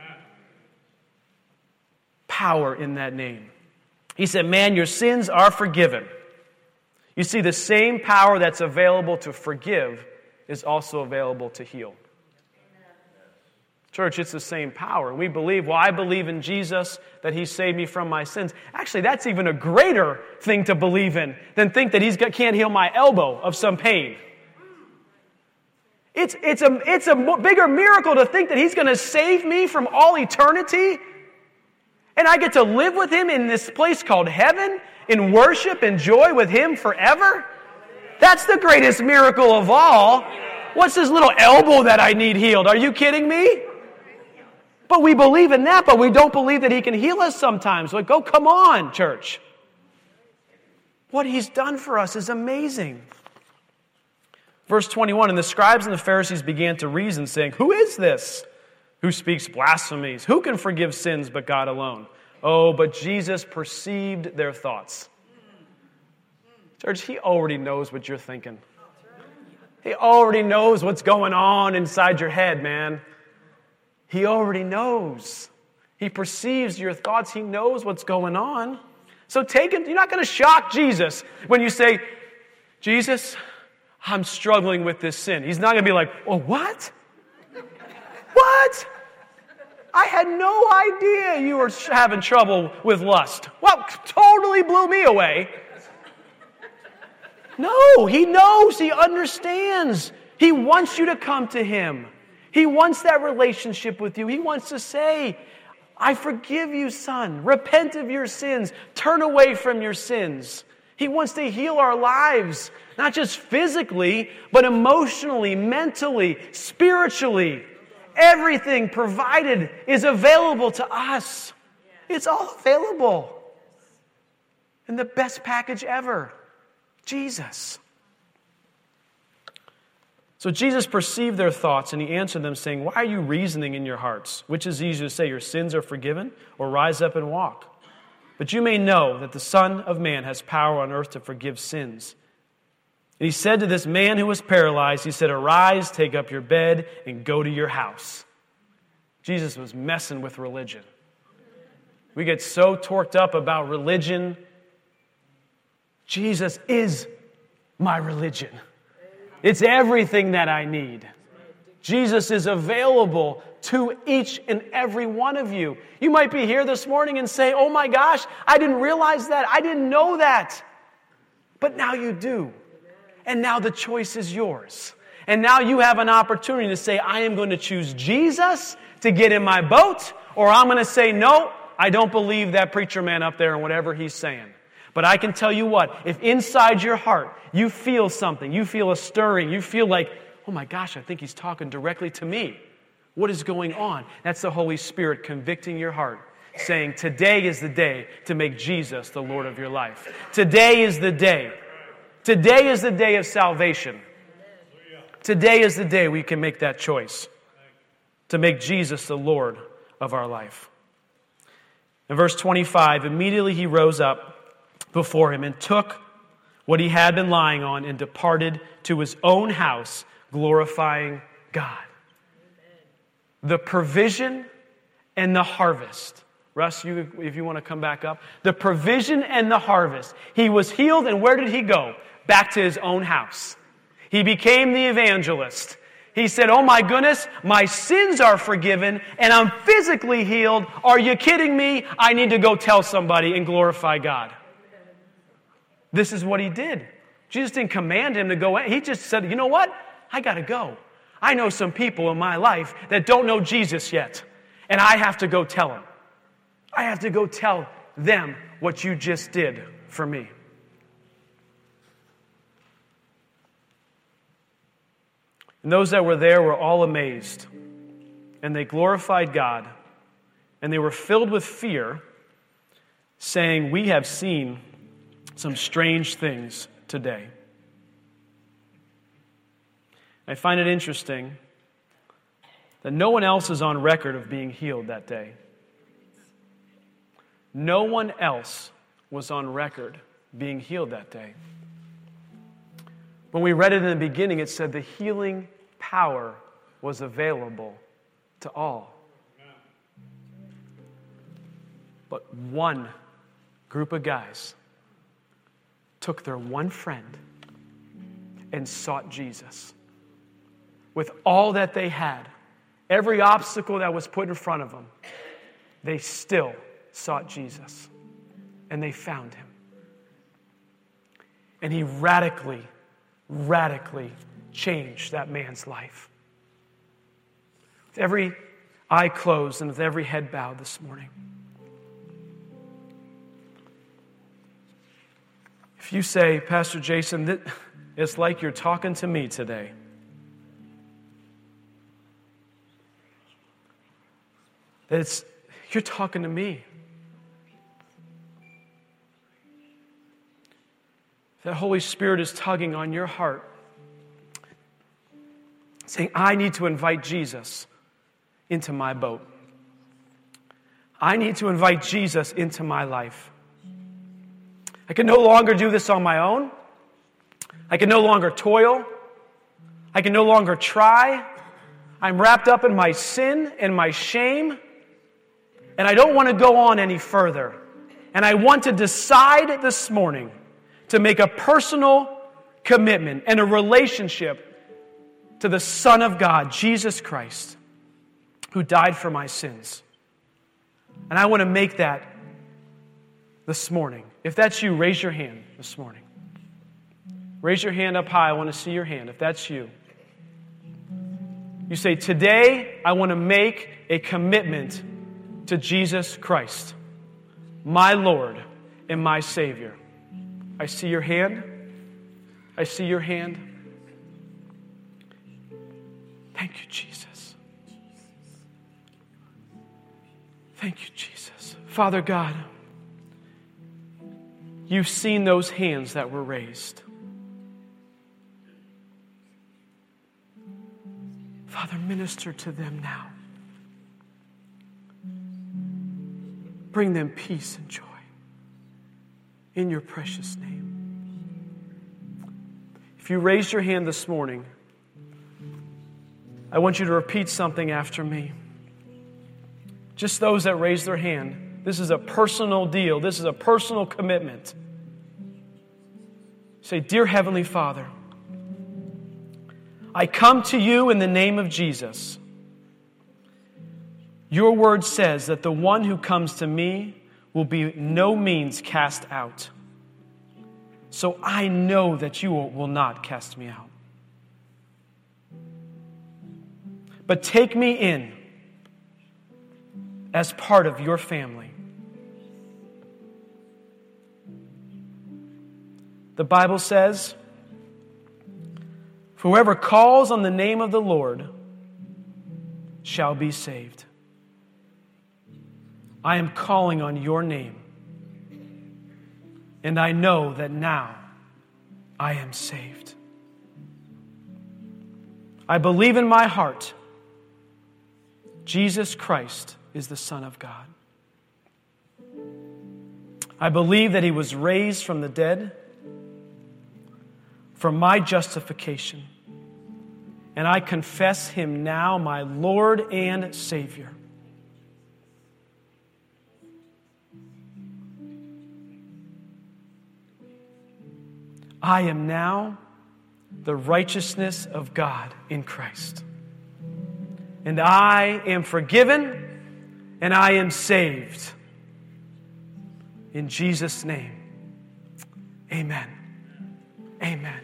Power in that name. He said, man, your sins are forgiven. You see, the same power that's available to forgive is also available to heal. Church, it's the same power. We believe, well, I believe in Jesus, that he saved me from my sins. Actually, that's even a greater thing to believe in than think that he can't heal my elbow of some pain. It's, it's, a, it's a bigger miracle to think that he's going to save me from all eternity, and I get to live with him in this place called heaven, in worship and joy with him forever. That's the greatest miracle of all. What's this little elbow that I need healed? Are you kidding me? But we believe in that, but we don't believe that he can heal us sometimes. Like, oh, come on, church. What he's done for us is amazing. Verse twenty-one, and the scribes and the Pharisees began to reason, saying, who is this who speaks blasphemies? Who can forgive sins but God alone? Oh, but Jesus perceived their thoughts. Church, he already knows what you're thinking. He already knows what's going on inside your head, man. He already knows. He perceives your thoughts. He knows what's going on. So take it. You're not going to shock Jesus when you say, Jesus, I'm struggling with this sin. He's not going to be like, oh, what? What? I had no idea you were having trouble with lust. Well, totally blew me away. No, he knows. He understands. He wants you to come to him. He wants that relationship with you. He wants to say, I forgive you, son. Repent of your sins. Turn away from your sins. He wants to heal our lives, not just physically, but emotionally, mentally, spiritually. Everything provided is available to us. It's all available. And the best package ever, Jesus. So Jesus perceived their thoughts, and he answered them, saying, why are you reasoning in your hearts? Which is easier to say, your sins are forgiven, or rise up and walk? But you may know that the Son of Man has power on earth to forgive sins. And he said to this man who was paralyzed, he said, arise, take up your bed, and go to your house. Jesus was messing with religion. We get so torqued up about religion. Jesus is my religion. It's everything that I need. Jesus is available to each and every one of you. You might be here this morning and say, oh my gosh, I didn't realize that. I didn't know that. But now you do. And now the choice is yours. And now you have an opportunity to say, I am going to choose Jesus to get in my boat, or I'm going to say, no, I don't believe that preacher man up there and whatever he's saying. But I can tell you what, if inside your heart you feel something, you feel a stirring, you feel like, oh my gosh, I think he's talking directly to me. What is going on? That's the Holy Spirit convicting your heart, saying today is the day to make Jesus the Lord of your life. Today is the day. Today is the day of salvation. Today is the day we can make that choice to make Jesus the Lord of our life. In verse twenty-five, immediately he rose up before him and took what he had been lying on and departed to his own house, glorifying God. Amen. The provision and the harvest. Russ, you, if you want to come back up. The provision and the harvest. He was healed, and where did he go? Back to his own house. He became the evangelist. He said, oh my goodness, my sins are forgiven, and I'm physically healed. Are you kidding me? I need to go tell somebody and glorify God. This is what he did. Jesus didn't command him to go. He just said, you know what? I got to go. I know some people in my life that don't know Jesus yet, and I have to go tell them. I have to go tell them what you just did for me. And those that were there were all amazed, and they glorified God, and they were filled with fear, saying, we have seen some strange things today. I find it interesting that no one else is on record of being healed that day. No one else was on record being healed that day. When we read it in the beginning, it said the healing power was available to all. But one group of guys took their one friend and sought Jesus with all that they had. Every obstacle that was put in front of them, they still sought Jesus, and they found him. And he radically, radically changed that man's life. With every eye closed and with every head bowed this morning, if you say, Pastor Jason, it's like you're talking to me today. That it's, you're talking to me. That Holy Spirit is tugging on your heart, saying, I need to invite Jesus into my boat. I need to invite Jesus into my life. I can no longer do this on my own. I can no longer toil. I can no longer try. I'm wrapped up in my sin and my shame, and I don't want to go on any further. And I want to decide this morning to make a personal commitment and a relationship to the Son of God, Jesus Christ, who died for my sins. And I want to make that this morning. If that's you, raise your hand this morning. Raise your hand up high. I want to see your hand. If that's you, you say, today I want to make a commitment to Jesus Christ, my Lord and my Savior. I see your hand. I see your hand. Thank you, Jesus. Thank you, Jesus. Father God, you've seen those hands that were raised. Father, minister to them now. Bring them peace and joy. In your precious name. If you raised your hand this morning, I want you to repeat something after me. Just those that raised their hand, this is a personal deal. This is a personal commitment. Say, dear Heavenly Father, I come to you in the name of Jesus. Your word says that the one who comes to me will be no means cast out. So I know that you will not cast me out. But take me in as part of your family. The Bible says, whoever calls on the name of the Lord shall be saved. I am calling on your name, and I know that now I am saved. I believe in my heart Jesus Christ is the Son of God. I believe that he was raised from the dead for my justification, and I confess him now my Lord and Savior. I am now the righteousness of God in Christ. And I am forgiven and I am saved. In Jesus' name, amen. Amen.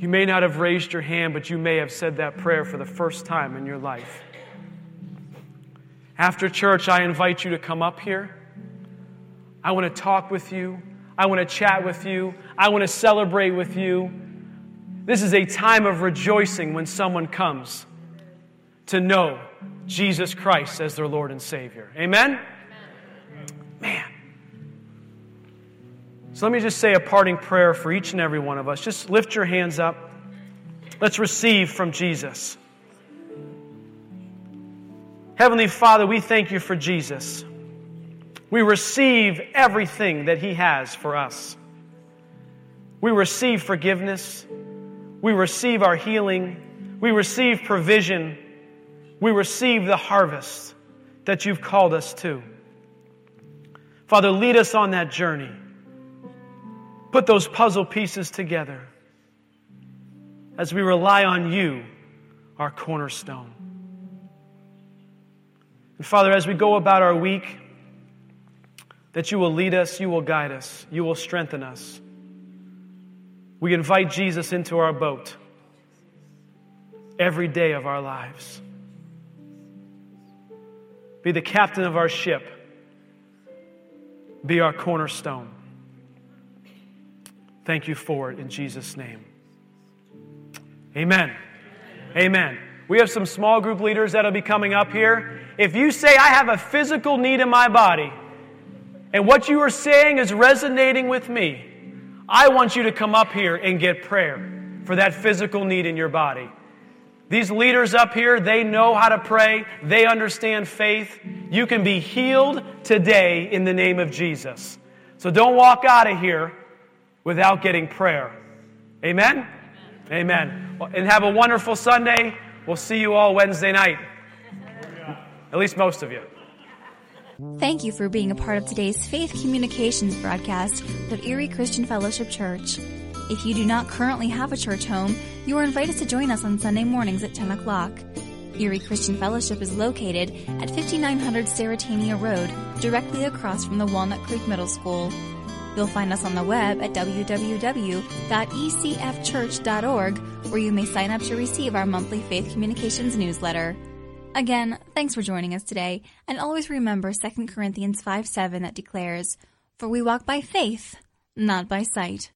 You may not have raised your hand, but you may have said that prayer for the first time in your life. After church, I invite you to come up here. I want to talk with you. I want to chat with you. I want to celebrate with you. This is a time of rejoicing when someone comes to know Jesus Christ as their Lord and Savior. Amen? Man. So let me just say a parting prayer for each and every one of us. Just lift your hands up. Let's receive from Jesus. Heavenly Father, we thank you for Jesus. We receive everything that he has for us. We receive forgiveness. We receive our healing. We receive provision. We receive the harvest that you've called us to. Father, lead us on that journey. Put those puzzle pieces together as we rely on you, our cornerstone. And Father, as we go about our week, that you will lead us, you will guide us, you will strengthen us. We invite Jesus into our boat every day of our lives. Be the captain of our ship. Be our cornerstone. Thank you for it in Jesus' name. Amen. Amen. Amen. We have some small group leaders that'll be coming up here. If you say, I have a physical need in my body, and what you are saying is resonating with me, I want you to come up here and get prayer for that physical need in your body. These leaders up here, they know how to pray. They understand faith. You can be healed today in the name of Jesus. So don't walk out of here without getting prayer. Amen? Amen. Amen. And have a wonderful Sunday. We'll see you all Wednesday night. At least most of you. Thank you for being a part of today's Faith Communications broadcast of Erie Christian Fellowship Church. If you do not currently have a church home, you are invited to join us on Sunday mornings at ten o'clock. Erie Christian Fellowship is located at fifty-nine hundred Saratania Road, directly across from the Walnut Creek Middle School. You'll find us on the web at w w w dot e c f church dot org, where you may sign up to receive our monthly Faith Communications newsletter. Again, thanks for joining us today, and always remember Second Corinthians five seven that declares, "For we walk by faith, not by sight."